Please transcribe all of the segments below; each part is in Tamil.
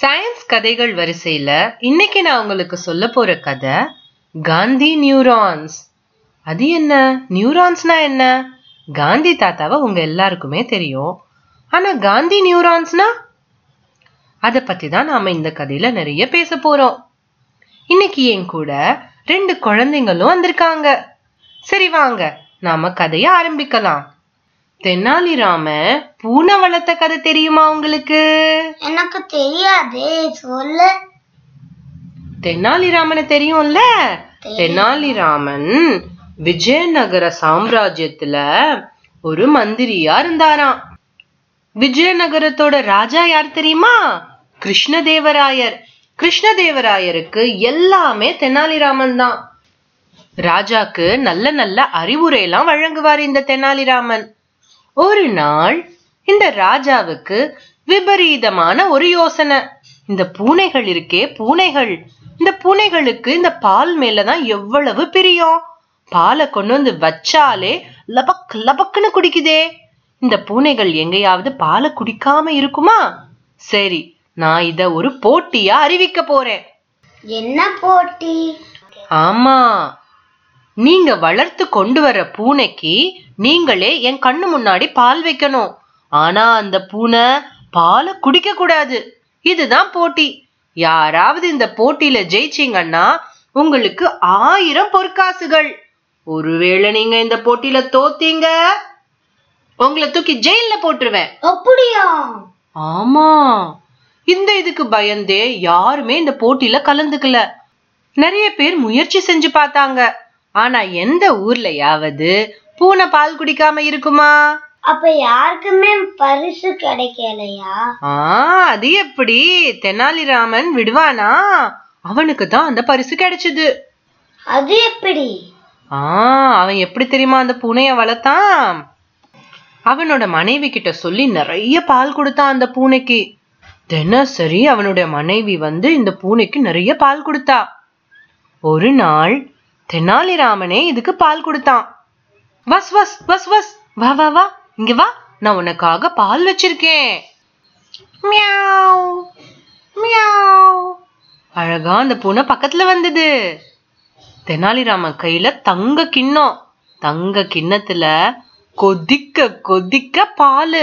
சயின்ஸ் கதைகள் வரிசையில இன்னைக்கு நான் உங்களுக்கு சொல்ல போற கதை காந்தி நியூரான்ஸ். அது என்ன? நியூரான்ஸ்னா என்ன? காந்தி தாத்தாவை உங்க எல்லாருக்குமே தெரியும். ஆனா காந்தி நியூரான்ஸ்னா அதை பத்தி தான் நாம இந்த கதையில நிறைய பேச போறோம். இன்னைக்கு என் கூட ரெண்டு குழந்தைங்களும் வந்திருக்காங்க. சரி வாங்க நாம கதையை ஆரம்பிக்கலாம். தென்னாலி ராம பூனை வளர்த்த கதை தெரியுமா உங்களுக்கு? எனக்கு தெரியாதே, சொல்லு. தென்னாலி ராமனை தெரியும்ல? தென்னாலி ராமன் விஜயநகர சாம்ராஜ்யத்துல ஒரு மந்திரியா இருந்தாராம். விஜயநகரத்தோட ராஜா யார் தெரியுமா? கிருஷ்ணதேவராயர். கிருஷ்ணதேவராயருக்கு எல்லாமே தென்னாலி ராமன் தான். ராஜாக்கு நல்ல நல்ல அறிவுரை எல்லாம் வழங்குவார் இந்த தென்னாலிராமன். ஒரு நாள் இந்த ராஜாவுக்கு விபரீதமான ஒரு யோசனை. இந்த பூனைகள் இருக்கே, பூனைகள், இந்த பூனைகளுக்கு இந்த பால் மேலதான் எவ்வளவு பிரியம். பாலை கொண்டு வந்து வச்சாலே லபக் லபக்குன்னு குடிக்குதே. இந்த பூனைகள் எங்கேயாவது பாலை குடிக்காம இருக்குமா? சரி, நான் இத ஒரு போட்டியா அறிவிக்க போறேன். என்ன போட்டி? ஆமா, நீங்க வளர்த்து கொண்டு வர பூனைக்கு நீங்களே என் கண்ணு முன்னாடி பால் வைக்கணும். ஆனா அந்த பூனை பாலை குடிக்க கூடாது. இதுதான் போட்டி. யாராவது இந்த போட்டியில ஜெயிச்சிங்கன்னா உங்களுக்கு 1000 பொற்காசுகள். ஒருவேளை நீங்க இந்த போட்டியில தோத்தீங்க, உங்களை தூக்கி ஜெயில போட்டுருவேன். அப்படியா? ஆமா. இந்த இதுக்கு பயந்தே யாருமே இந்த போட்டியில கலந்துக்கல. நிறைய பேர் முயற்சி செஞ்சு பார்த்தாங்க. ஆனா எந்த ஊர்லயாவது பூனை பால் குடிக்காம இருக்குமா? அப்ப யாருக்குமே பரிசு கிடைக்கலையா? அது எப்படி? தெனாலிராமன் விடுவானா? அவனுக்கு தான் அந்த பரிசு கிடைச்சது. அது எப்படி? அவன் எப்படி தெரியுமா அந்த பூனைய வளர்த்தான்? அவனோட மனைவி கிட்ட சொல்லி நிறைய பால் கொடுத்தான் அந்த பூனைக்கு. தினசரி அவனுடைய மனைவி வந்து இந்த பூனைக்கு நிறைய பால் கொடுத்தா. ஒரு நாள் தெனாலிராமனே இதுக்கு பால் கொடுத்தான். வஸ் வஸ் வஸ் வஸ், வா வா வா, இங்க வா, நான் உனக்காக பால் வச்சிருக்கேன். மியாவ் மியாவ். அழகா அந்த பூனை பக்கத்துல வந்தது. தெனாலிராமன் கையில தங்க கிண்ணம். தங்க கிண்ணத்துல கொதிக்க கொதிக்க பால்.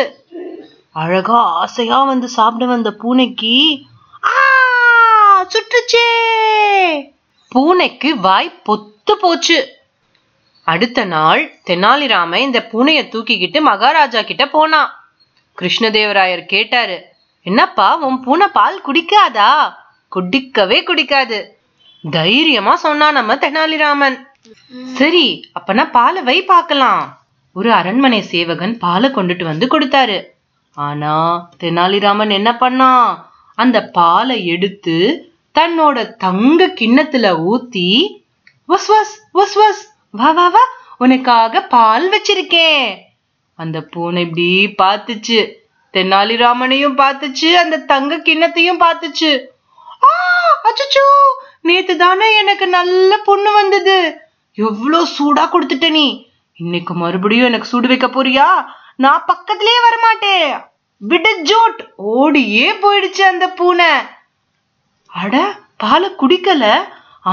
அழகா ஆசையா வந்து சாப்பிட வந்த பூனைக்கு ஆ சுற்றுச்சே. பூனைக்கு வாய் பொத்து போச்சு. அடுத்த நாள் தெனாலிராமன் இந்த பூனைய தூக்கிக்கிட்டு மகாராஜா கிட்ட போனான். கிருஷ்ணதேவராயர் கேட்டாரு, என்னப்பா உன் பூனை பால் குடிக்காதா? குடிக்கவே குடிக்காது, தைரியமா சொன்னா நம்ம தெனாலிராமன். சரி அப்பனா பாலை வை பார்க்கலாம். ஒரு அரண்மனை சேவகன் பாலை கொண்டுட்டு வந்து கொடுத்தாரு. ஆனா தெனாலிராமன் என்ன பண்ணான்? அந்த பாலை எடுத்து தன்னோட தங்க கிண்ணத்துல ஊத்தி வஸ் வஸ் வஸ் வஸ், வா வா வா, உனக்காக பால் வச்சிருக்கேன். அந்த பூனை இப்படி பாத்துச்சு, தென்னாலிராமனையும் பாத்துச்சு, அந்த தங்க கிண்ணத்தையும் பாத்துச்சு. ஆ அச்சச்சோ, நேத்து தானே எனக்கு நல்ல பொண்ணு வந்தது, எவ்வளோ சூடா கொடுத்துட்ட நீ, இன்னைக்கு மறுபடியும் எனக்கு சூடு வைக்க போறியா? நான் பக்கத்திலேயே வரமாட்டேன், விட ஜோட். ஓடியே போயிடுச்சு அந்த பூனை. அட, பாலை குடிக்கல,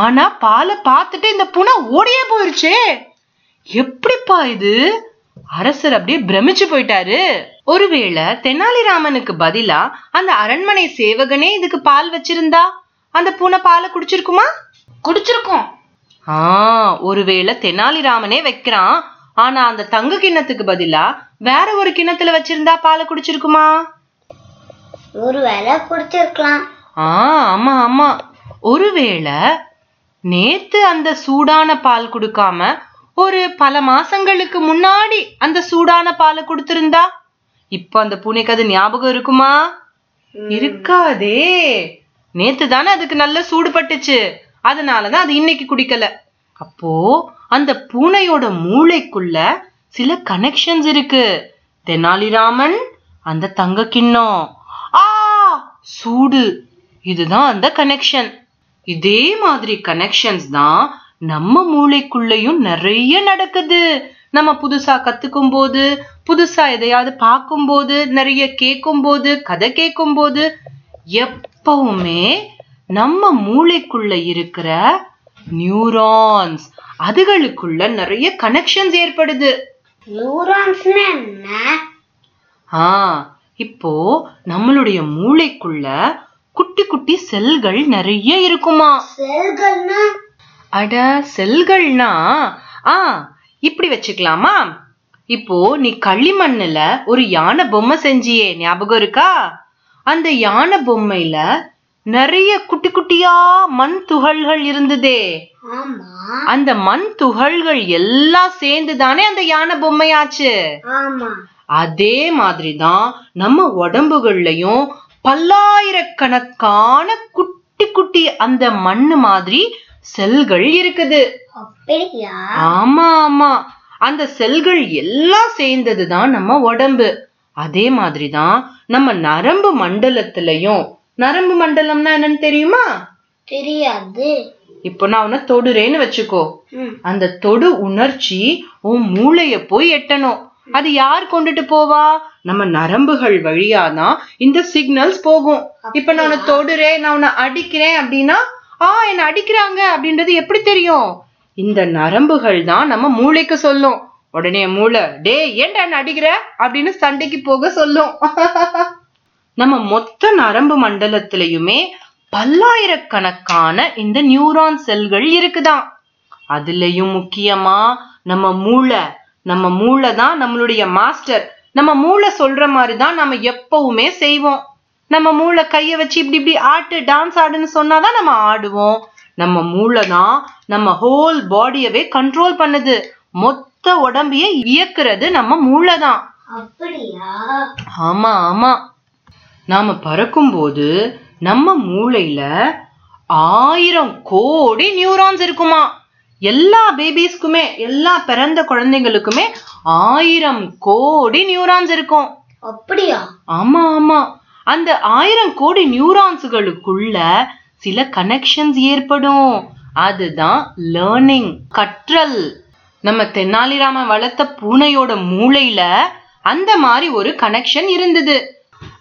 ஆனா பாலை பார்த்துட்டு இந்த பூனை ஓடியே போயிருச்சே, எப்படிப்பா இது? அரசர் அப்படியே பிரமிச்சு போயிட்டாரு. ஒருவேளை தெனாலிராமனுக்கு பதிலா அந்த அரண்மனை சேவகனே இதுக்கு பால் வச்சிருந்தா அந்த பூனை பாலை குடிச்சிருக்குமா? குடிச்சிருக்கும். ஒருவேளை தெனாலிராமனே வைக்கிறான், ஆனா அந்த தங்க கிண்ணத்துக்கு பதிலா வேற ஒரு கிண்ணத்துல வச்சிருந்தா பாலை குடிச்சிருக்குமா? ஒருவேளை குடிச்சிருக்கலாம். ஆமா ஆமா. ஒருவேளை நேத்து அந்த சூடான பால் குடுக்காம ஒரு பல மாசங்களுக்கு முன்னாடி அந்த சூடான பாலை கொடுத்திருந்தா இப்ப அந்த பூனைக்கு அது ஞாபகம் இருக்குமா? இருக்காதே. நேத்து தானே அதுக்கு நல்ல சூடு பட்டுச்சு, அதனாலதான் அது இன்னைக்கு குடிக்கல. அப்போ அந்த பூனையோட மூளைக்குள்ள சில கனெக்ஷன்ஸ் இருக்கு. தெனாலிராமன், அந்த தங்க கிண்ணம், ஆ சூடு, இதுதான் அந்த கனெக்ஷன். இதே மாதிரி கனெக்ஷன்ஸ் தான் நம்ம மூளைக்குள்ளயும் நிறைய நடக்குது. நம்ம புதுசா கத்துக்கும் போது, புதுசா எதையாவது பார்க்கும் போது, நிறைய கேட்கும் போது, கதை கேட்கும் போது, எப்பவுமே நம்ம மூளைக்குள்ள இருக்கிற நியூரான்ஸ், அதுகளுக்குள்ள நிறைய கனெக்ஷன்ஸ் ஏற்படுது. நியூரான்ஸ்னா என்ன? இப்போ நம்மளுடைய மூளைக்குள்ள குட்டி குட்டி செல்கள் நிறைய இருக்குமா? செல்கள்னா? அட செல்கள்னா இப்படி வச்சுக்கலாமா? இப்போ நீ களிமண்ணுல ஒரு யானை பொம்மை செஞ்சியே, ஞாபகம் இருக்கா? அந்த யானை பொம்மையில நிறைய குட்டி குட்டியா மண் துகள்கள் இருந்ததே. அந்த மண் துகள்கள் எல்லாம் சேர்ந்துதானே அந்த யானை பொம்மையாச்சு. அதே மாதிரிதான் நம்ம உடம்புகள்லயும் பல்லாயிரக்கணக்கான குட்டி குட்டி அந்த மண்ணு மாதிரி செல்கள் இருக்குது. ஆமா ஆமா, அந்த செல்கள் எல்லாம் சேர்ந்ததுதான் நம்ம உடம்பு. அதே மாதிரிதான் நம்ம நரம்பு மண்டலத்திலயும். நரம்பு மண்டலம்னா என்னன்னு தெரியுமா? தெரியாது. இப்போ நான் உன்னை தொடுறேன்னு வச்சுக்கோ. அந்த தொடு உணர்ச்சி உன் மூளைய போய் எட்டணும். அது யார் கொண்டுட்டு போவா? நம்ம நரம்புகள் வழியாதான் இந்த சிக்னல்ஸ் போகும். இப்ப நான் உன்னை தொடுறேன், நான் உன்னை அடிக்கிறேன் அப்படின்னா என்ன அடிக்கிறாங்க அப்படின்றது எப்படி தெரியும்? இந்த நரம்புகள் தான் நம்ம மூளைக்கு சொல்லும். உடனே மூளை, டே ஏன்டா என்ன அடிக்கிற அப்படின்னு சண்டைக்கு போக சொல்லும். நம்ம மொத்த நரம்பு மண்டலத்திலயுமே பல்லாயிரக்கணக்கான இந்த நியூரான் செல்கள் இருக்குதான். அதுலயும் முக்கியமா நம்ம மூளை. நம்ம மூளை தான் நம்மளுடைய மாஸ்டர். நம்ம மூளை சொல்ற மாதிரிதான் நம்ம எப்பவுமே செய்வோம். நம்ம மூளை கைய வச்சு இப்படி இப்படி ஆட்டு, டான்ஸ் ஆடுன்னு சொன்னாதான் நம்ம ஆடுவோம். நம்ம மூளை தான் நம்ம ஹோல் பாடியவே கண்ட்ரோல் பண்ணுது. மொத்த உடம்பையே இயக்குறது நம்ம மூளை தான். ஆமா ஆமா, நாம பறக்கும் போது நம்ம மூளையில 1000 கோடி நியூரான்ஸ் இருக்குமா? எல்லா பேபிஸ்க்குமே, எல்லா பிறந்த குழந்தைங்களுக்குமே 1000 கோடி நியூரான்ஸ் இருக்கும். அப்படியா? ஆமா ஆமா, அந்த 1000 கோடி நியூரான்ஸ்களுக்குள்ள சில கனெக்ஷன்ஸ் ஏற்படும். அதுதான் லேர்னிங், கற்றல். நம்ம தெனாலிராம வளர்த்த பூனையோட மூளையில அந்த மாதிரி ஒரு கனெக்ஷன் இருந்தது.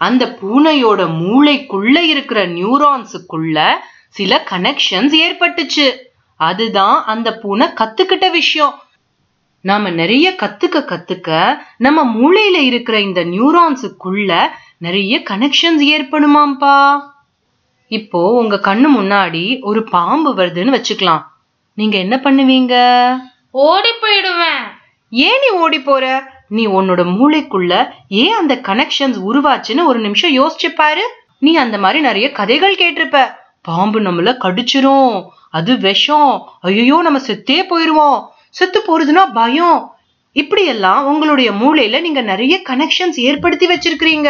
அந்த பூனையோட மூளைக்குள்ள இருக்கிற நியூரான்ஸுக்குள்ள சில கனெக்ஷன்ஸ் ஏற்பட்டுச்சு. அதுதான் அந்த பூனை கத்துக்கிட்ட விஷயம். நாம நிறைய கத்துக்க கத்துக்க நம்ம மூளையில இருக்கிற இந்த நியூரான்ஸுக்குள்ள நிறைய கனெக்ஷன்ஸ் ஏற்படுமாம்பா. இப்போ உங்க கண்ணு முன்னாடி ஒரு பாம்பு வருதுன்னு வச்சுக்கலாம். நீங்க என்ன பண்ணுவீங்க? ஓடி போயிடுவேன். ஏன் நீ ஓடி போற? நீ உன்னோட மூளைக்குள்ள ஏன் அந்த கனெக்ஷன்ஸ் உருவாச்சுன்னு ஒரு நிமிஷம் யோசிச்சு பாரு. நீ அந்த மாதிரி நிறைய கதைகள் கேட்டிருப்ப. பாம்பு நம்மள கடிச்சிரும், அது விஷம், ஐயோ நம்ம செத்தே போயிருவோம், செத்து போறதுன்னா பயம், இப்படி எல்லாம் உங்களுடைய மூளையில நீங்க நிறைய கனெக்ஷன்ஸ் ஏற்படுத்தி வச்சிருக்கிறீங்க.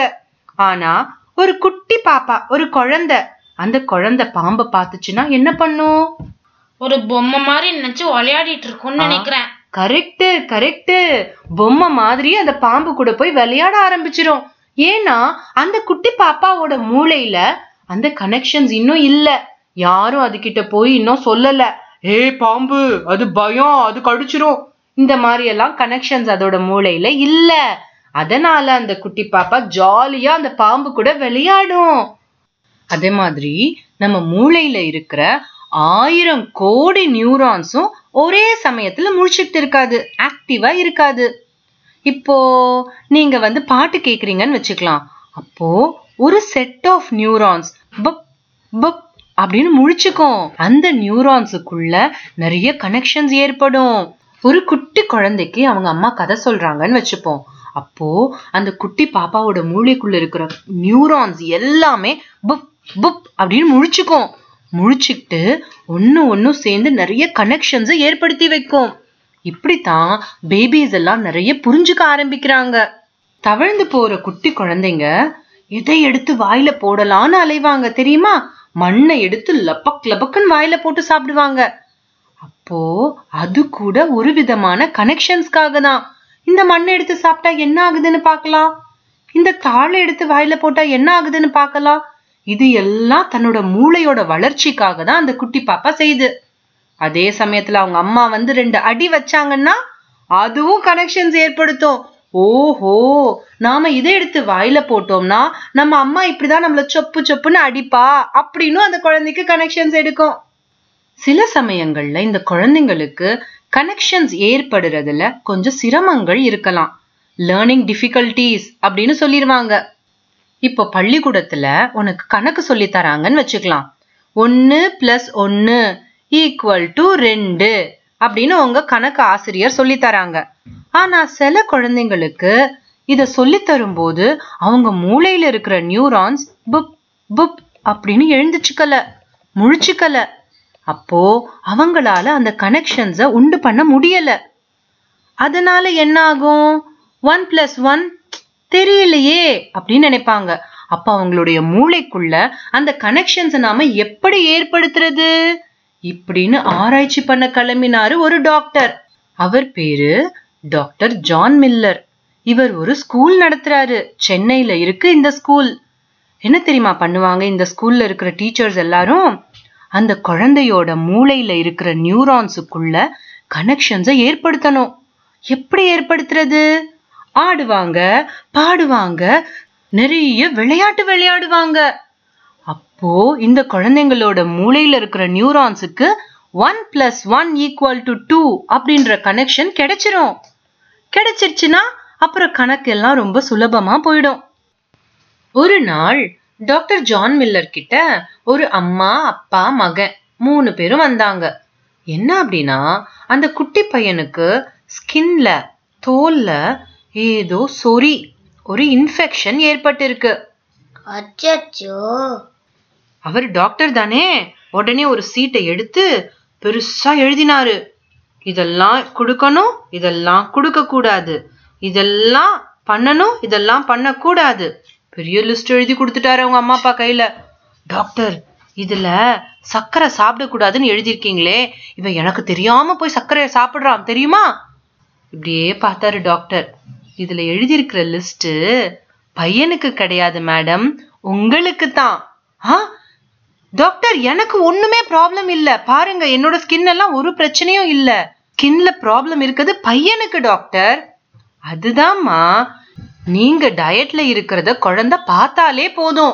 ஆனா ஒரு குட்டி பாப்பா, ஒரு குழந்தை, அந்த குழந்தை பாம்பை பார்த்துச்சுன்னா என்ன பண்ணும்? ஒரு பொம்மை மாதிரி நினைச்சு விளையாடிட்டு இருக்கும்னு நினைக்கிறேன். கரெக்ட் கரெக்ட், பொம்மை மாதிரி அந்த பாம்பு கூட போய் விளையாட ஆரம்பிச்சிடும். ஏன்னா அந்த குட்டி பாப்பாவோட மூளையில அந்த கனெக்ஷன்ஸ் இன்னும் இல்ல. யாரும் அது கிட்ட போய் இன்னும் சொல்லல, ஏ பாம்பு அது பயம், அது கடிச்சிரும், இந்த மாதிரி எல்லாம் கனெக்ஷன்ஸ் அதோட மூளையில இல்ல. அதனால அந்த குட்டி பாப்பா ஜாலியா அந்த பாம்பு கூட விளையாடும். அதே மாதிரி நம்ம மூளையில இருக்கிற 1000 கோடி நியூரான்ஸும் ஒரே சமயத்துல முழிச்சுக்கிட்டு இருக்காது, ஆக்டிவா இருக்காது. இப்போ நீங்க பாட்டு கேக்குறீங்கன்னு வச்சுக்கலாம். அப்போ ஒரு செட் ஆஃப் நியூரான்ஸ் பப் பப் அப்படின்னு முழிச்சுக்கும். அந்த நியூரான்ஸுக்குள்ள நிறைய கனெக்ஷன்ஸ் ஏற்படும். ஒரு குட்டி குழந்தைக்கு அவங்க அம்மா கதை சொல்றாங்கன்னு வச்சுப்போம். அப்போ அந்த குட்டி பாப்பாவோட மூளைக்குள்ள இருக்கிற நியூரான்ஸ் எல்லாமே புப் புப் அப்படின்னு முழிச்சுக்கும். முழிச்சுக்கிட்டு ஒன்னு ஒன்னு சேர்ந்து நிறைய கனெக்ஷன்ஸ் ஏற்படுத்தி வைக்கும். இப்படித்தான் பேபிஸ் எல்லாம் நிறைய புரிஞ்சுக்க ஆரம்பிக்கிறாங்க. தவழ்ந்து போற குட்டி குழந்தைங்க எதை எடுத்து வாயில போடலான்னு அலைவாங்க தெரியுமா? மண்ணை எடுத்து லபக் லபக்குன்னு வாயில போட்டு சாப்பிடுவாங்க. அப்போ அது கூட ஒரு விதமான கனெக்ஷன்ஸ்க்காக தான். இந்த மண்ணை எடுத்து சாப்பிட்டா என்ன ஆகுதுன்னு பார்க்கலாம், இந்த தாளை எடுத்து வாயில போட்டா என்ன ஆகுதுன்னு பார்க்கலாம். இது எல்லாம் தன்னோட மூளையோட வளர்ச்சிக்காக தான் அந்த குட்டி பாப்பா செய்யுது. அதே சமயத்துல அவங்க அம்மா 2 அடி வச்சாங்கன்னா அதுவும் கனெக்ஷன்ஸ் ஏற்படுத்தும். ஓஹோ, நாம இதை எடுத்து வாயில போட்டோம்னா நம்ம அம்மா இப்படிதான் நம்மள சொப்பு சொப்புன்னு அடிப்பா அப்படின்னு அந்த குழந்தைக்கு கனெக்ஷன்ஸ் எடுக்கும். சில சமயங்கள்ல இந்த குழந்தைங்களுக்கு கனெக்ஷன்ஸ் ஏற்படுறதுல கொஞ்சம் சிரமங்கள் இருக்கலாம். லேர்னிங் டிஃபிகல்டிஸ் அப்படின்னு சொல்லிடுவாங்க. இப்போ பள்ளிக்கூடத்துல உனக்கு கணக்கு சொல்லி தராங்கன்னு வச்சுக்கலாம். 1+1=2 அப்படின்னு உங்க கணக்கு ஆசிரியர் சொல்லி தராங்க. ஆனா சில குழந்தைங்களுக்கு இத சொல்லி தரும்போது அவங்க மூளையில இருக்கிற நியூரான்ஸ் புப் புப் அப்படின்னு எழுந்துச்சுக்கல, முழிச்சுக்கல. அப்போ அவங்களால அந்த கனெக்ஷன்ஸை உண்டு பண்ண முடியல. அதனால என்ன ஆகும்? 1+1 தெரியலையே அப்படின்னு நினைப்பாங்க. அப்ப அவங்களுடைய மூளைக்குள்ள அந்த கனெக்ஷன்ஸை நாம எப்படி ஏற்படுத்துறது இப்படின்னு ஆராய்ச்சி பண்ண கிளம்பினாரு ஒரு டாக்டர். அவர் பேரு டாக்டர் ஜான் மில்லர். இவர் ஒரு ஸ்கூல் நடத்துறாரு. சென்னையில இருக்கு இந்த ஸ்கூல். என்ன தெரியுமா பண்ணுவாங்க இந்த ஸ்கூல்ல இருக்கிற டீச்சர்ஸ் எல்லாரும்? அந்த குழந்தையோட மூளையில இருக்கிற நியூரான்ஸுக்குள்ள கனெக்ஷன்ஸை ஏற்படுத்தணும். எப்படி ஏற்படுத்துறது? ஆடுவாங்க, பாடுவாங்க, நிறைய விளையாட்டு விளையாடுவாங்க. அப்போ இந்த குழந்தைங்களோட மூளையில இருக்கிற நியூரான்ஸுக்கு 1+1=2 அப்படின்ற கனெக்ஷன் கிடைச்சிரும். கிடைச்சிருச்சுன்னா அப்புறம் கணக்கெல்லாம் ரொம்ப சுலபமா போயிடும். ஒரு நாள் டாக்டர் ஜான் மில்லர் கிட்ட ஒரு அம்மா, அப்பா, மகன் 3 பேரும் வந்தாங்க. என்ன அப்படின்னா, அந்த குட்டி பையனுக்கு ஸ்கின்ல, தோல்ல ஏதோ சொறி, ஒரு இன்ஃபெக்ஷன் ஏற்பட்டிருக்கு. அவர் டாக்டர் தானே, உடனே ஒரு சீட்டை எடுத்து பெருசா எழுதினாரு. இதெல்லாம் கொடுக்கணும், இதெல்லாம் கொடுக்க கூடாது, இதெல்லாம் பண்ணணும், இதெல்லாம் பண்ண கூடாது. பெரிய லிஸ்ட் எழுதி கொடுத்துட்டாரு அவங்க அம்மா அப்பா கையில. டாக்டர், இதுல சர்க்கரை சாப்பிடக்கூடாதுன்னு எழுதிருக்கீங்களே, இவன் எனக்கு தெரியாம போய் சர்க்கரையை சாப்பிடுறான் தெரியுமா? இப்படியே பார்த்தாரு டாக்டர். இதுல எழுதியிருக்கிற லிஸ்ட் பையனுக்கு கிடையாது மேடம், உங்களுக்கு தான். டாக்டர், எனக்கு ஒண்ணுமே ப்ராப்ளம் இல்ல, பாருங்க என்னோட ஸ்கின் எல்லாம் ஒரு பிரச்சனையும் இல்ல, ஸ்கின்ல ப்ராப்ளம் இருக்குது பையனுக்கு. டாக்டர், அதுதான்மா, நீங்க டயட்ல இருக்கிறத குழந்தை பார்த்தாலே போதும்,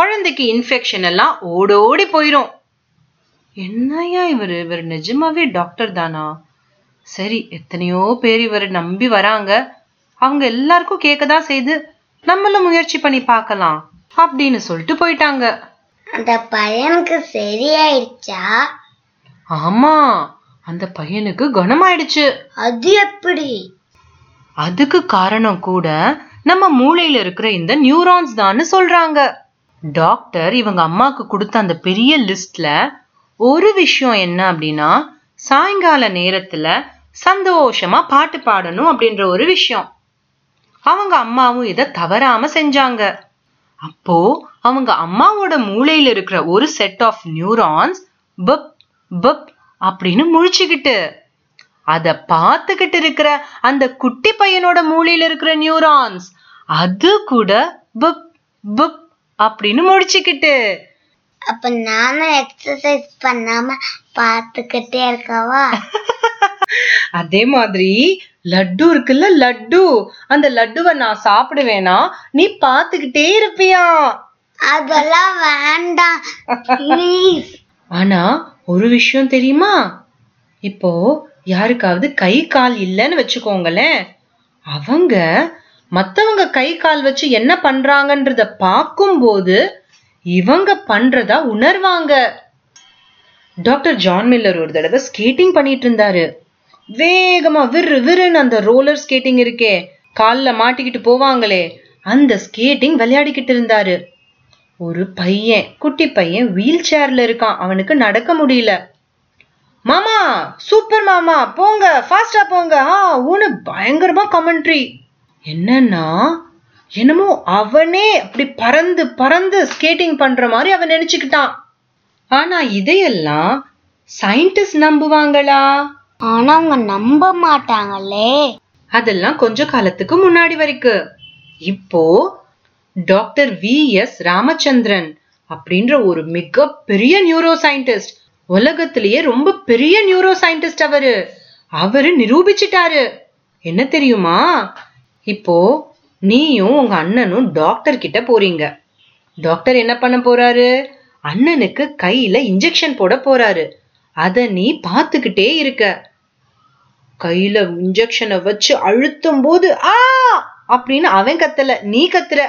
குழந்தைக்கு இன்ஃபெக்ஷன் எல்லாம் ஓடோடி போயிடும். என்னையா இவர் நிஜமாவே டாக்டர் தானா? சரி, எத்தனையோ பேர் இவர் நம்பி வராங்க, அவங்க எல்லாருக்கும் கேட்கதான் செய்து நம்மளும் முயற்சி பண்ணி பார்க்கலாம் அப்படின்னு சொல்லிட்டு போயிட்டாங்க. அந்த பையனுக்கு சரியாயிடுச்சா? ஆமா, அந்த பையனுக்கு குணமாயிடுச்சு. அது எப்படி? அதுக்கு காரணம் கூட நம்ம மூளையில இருக்கிற இந்த நியூரான்ஸ் தான் சொல்றாங்க. டாக்டர் இவங்க அம்மாக்கு கொடுத்த அந்த பெரிய லிஸ்ட்ல ஒரு விஷயம் என்ன அப்படின்னா, சாயங்கால நேரத்துல சந்தோஷமா பாட்டு பாடணும் அப்படின்ற ஒரு விஷயம். அவங்க அம்மாவும் இதை தவறாம செஞ்சாங்க. அப்போ அவங்க அம்மாவோட மூளையில இருக்கிற ஒரு செட் ஆஃப் நியூரான்ஸ் பப் பப் அப்படின்னு முழிச்சுக்கிட்டு, அத பார்த்துக்கிட்டு இருக்கிற அந்த குட்டி பையனோட மூளையில இருக்கிற நியூரான்ஸ் அது கூட பப் பப் அப்படின்னு முழிச்சுக்கிட்டு, அப்ப நானும் எக்ஸசைஸ் பண்ணாம பார்த்துக்கிட்டே இருக்கவா? அதே மாதிரி லட்டு இருக்குல்ல, லட்டு, அந்த லட்டுவை நான் சாப்பிடுவேனா, நீ பாத்துக்கிட்டே இருப்பியா? அதெல்லாம் வேண்டாம் ப்ளீஸ். ஆனா ஒரு விஷயம் தெரியுமா, இப்போ யாருக்காவது கை கால் இல்லன்னு வச்சுக்கோங்களேன், அவங்க மத்தவங்க கை கால் வச்சு என்ன பண்றாங்கன்றத பார்க்கும்போது இவங்க பண்றதா உணர்வாங்க. டாக்டர் ஜான் மில்லர் ஒரு தடவை ஸ்கேட்டிங் பண்ணிட்டு இருந்தாரு. வேகமா விறு விறுன்னு அந்த ரோலர் ஸ்கேட்டிங் இருக்கே, கால்ல மாட்டிக்கிட்டு போவாங்களே, அந்த ஸ்கேட்டிங் விளையாடிக்கிட்டு இருந்தாரு. ஒரு பையன், குட்டி பையன், வீல் சேர்ல இருக்கான், அவனுக்கு நடக்க முடியல. மாமா சூப்பர் மாமா, போங்க ஃபாஸ்டா போங்க ஊன்னு பயங்கரமா கமெண்ட்ரி. என்னன்னா, என்னமோ அவனே அப்படி பறந்து பறந்து ஸ்கேட்டிங் பண்ற மாதிரி அவன் நினைச்சுக்கிட்டான். ஆனா இதையெல்லாம் சயின்டிஸ்ட் நம்புவாங்களா? ஆனா அவங்க நம்ப மாட்டாங்களே. அதெல்லாம் கொஞ்ச காலத்துக்கு முன்னாடி வரைக்கும். இப்போ டாக்டர் V.S. ராமச்சந்திரன் அப்படின்ற ஒரு மிக பெரிய நியூரோ சயின்டிஸ்ட், உலகத்திலேயே ரொம்ப பெரிய நியூரோ சயின்டிஸ்ட், அவரு நிரூபிச்சிட்டாரு. என்ன தெரியுமா, இப்போ நீயும் உங்க அண்ணனும் டாக்டர் கிட்ட போறீங்க. டாக்டர் என்ன பண்ண போறாரு? அண்ணனுக்கு கையில இன்ஜெக்ஷன் போட போறாரு. அத நீ பாத்துக்கிட்டே இருக்க. கையில இன்ஜெக்ஷனை வச்சு அழுத்தும் போது ஆ அப்படின்னு அவன் கத்தல, நீ கத்துற.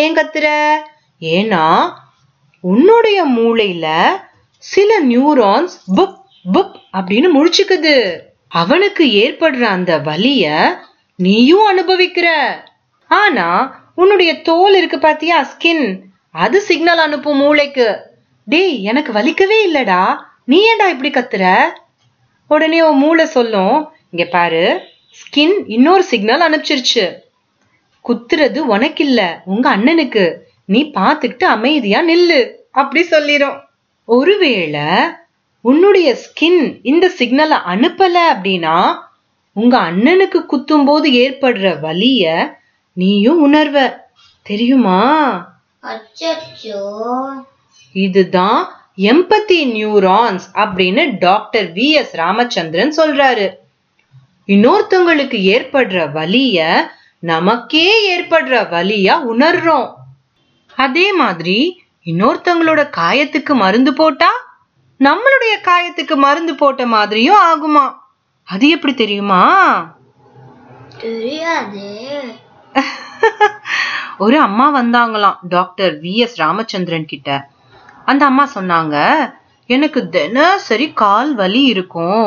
ஏன் கத்துற? ஏன்னா உன்னுடைய மூளையில சில நியூரான்ஸ் புக் புக் அப்படின்னு முழிச்சுக்குது. அவனுக்கு ஏற்படுற அந்த வலிய நீயும் அனுபவிக்கிற. ஆனா உன்னுடைய தோல் இருக்கு பாத்தியா, ஸ்கின், அது சிக்னல் அனுப்பும் மூளைக்கு, டேய் எனக்கு வலிக்கவே இல்லடா, நீ ஏன்டா இப்படி கத்துற? உடனே உன் மூளை சொல்லும், இங்க பாரு, ஸ்கின் இன்னொரு சிக்னல் அனுப்பிச்சிருச்சு, குத்துறது உனக்கு இல்ல உங்க அண்ணனுக்கு, நீ பாத்துக்கிட்டு அமைதியா நில்லு அப்படி சொல்லிரும். ஒருவேளை உன்னுடைய ஸ்கின் இந்த சிக்னலை அனுப்பல அப்படின்னா உங்க அண்ணனுக்கு குத்தும் போது ஏற்படுற வலிய நீயும் உணர்வ, தெரியுமா? இதுதான் எம்பத்தி நியூரான்ஸ் அப்படின்னு டாக்டர் V.S. ராமச்சந்திரன் சொல்றாரு. இன்னொருத்தவங்களுக்கு ஏற்படுற வலிய நமக்கே ஏற்படுற வலியா உணர்றோம். அதே மாதிரி இன்னொருத்தவங்களோட காயத்துக்கு மருந்து போட்டா நம்மளுடைய காயத்துக்கு மருந்து போட்ட மாதிரியும் ஆகுமா. அது எப்படி தெரியுமா? ஒரு அம்மா வந்தாங்களாம் டாக்டர் V.S. ராமச்சந்திரன் கிட்ட. அந்த அம்மா சொன்னாங்க, எனக்கு தினசரி கால் வலி இருக்கும்,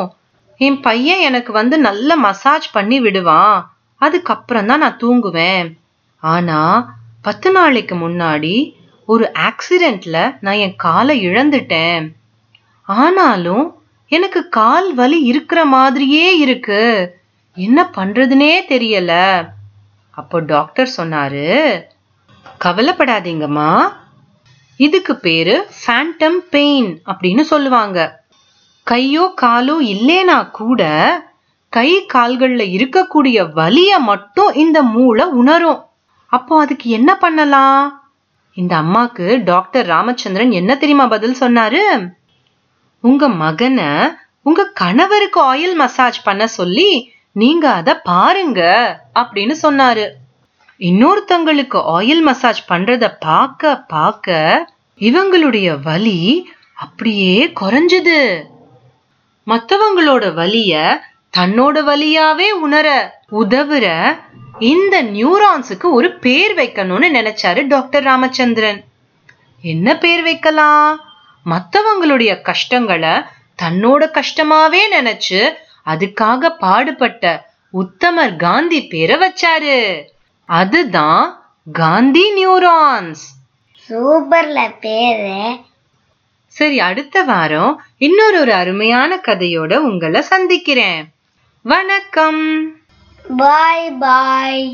என் பையன் எனக்கு வந்து நல்ல மசாஜ் பண்ணி விடுவான், அதுக்கப்புறம் தான் நான் தூங்குவேன். ஆனா 10 நாளைக்கு முன்னாடி ஒரு ஆக்சிடென்ட்ல நான் என் காலை இழந்துட்டேன். ஆனாலும் எனக்கு கால் வலி இருக்கிற மாதிரியே இருக்கு, என்ன பண்றதுன்னே தெரியல. அப்போ டாக்டர் சொன்னாரு, கவலைப்படாதீங்கம்மா, இதுக்கு பேரு ஃபேண்டம் பெயின் அப்படின்னு சொல்லுவாங்க. கையோ காலோ இல்லைனா கூட கை கால்கள்ல இருக்கக்கூடிய வலிய மட்டும் இந்த மூளை உணரும். அப்போ அதுக்கு என்ன பண்ணலாம்? இந்த அம்மாக்கு டாக்டர் ராமச்சந்திரன் என்ன தெரியுமா பதில் சொன்னாரு? உங்க மகனை உங்க கணவருக்கு ஆயில் மசாஜ் பண்ண சொல்லி நீங்க அத பாருங்க அப்படின்னு சொன்னாரு. இன்னொருத்தங்களுக்கு ஆயில் மசாஜ் பண்றத பார்க்க பார்க்க இவங்களுடைய வலி அப்படியே குறைஞ்சது. மற்றவங்களோட வலிய தன்னோட வலியாவே உணர உதவுற இந்த நியூரான்ஸுக்கு ஒரு பேர் வைக்கணும்னு நினைச்சாரு டாக்டர் ராமச்சந்திரன். என்ன பேர் வைக்கலாம்? மற்றவங்களுடைய கஷ்டங்களை தன்னோட கஷ்டமாவே நினைச்சு அதுக்காக பாடுபட்ட உத்தமர் காந்தி பேரை வச்சாரு. அதுதான் காந்தி நியூரான்ஸ். சூப்பர்ல பேரு. சரி, அடுத்த வாரம் இன்னொரு ஒரு அருமையான கதையோட உங்களை சந்திக்கிறேன். வணக்கம். பாய் பாய்.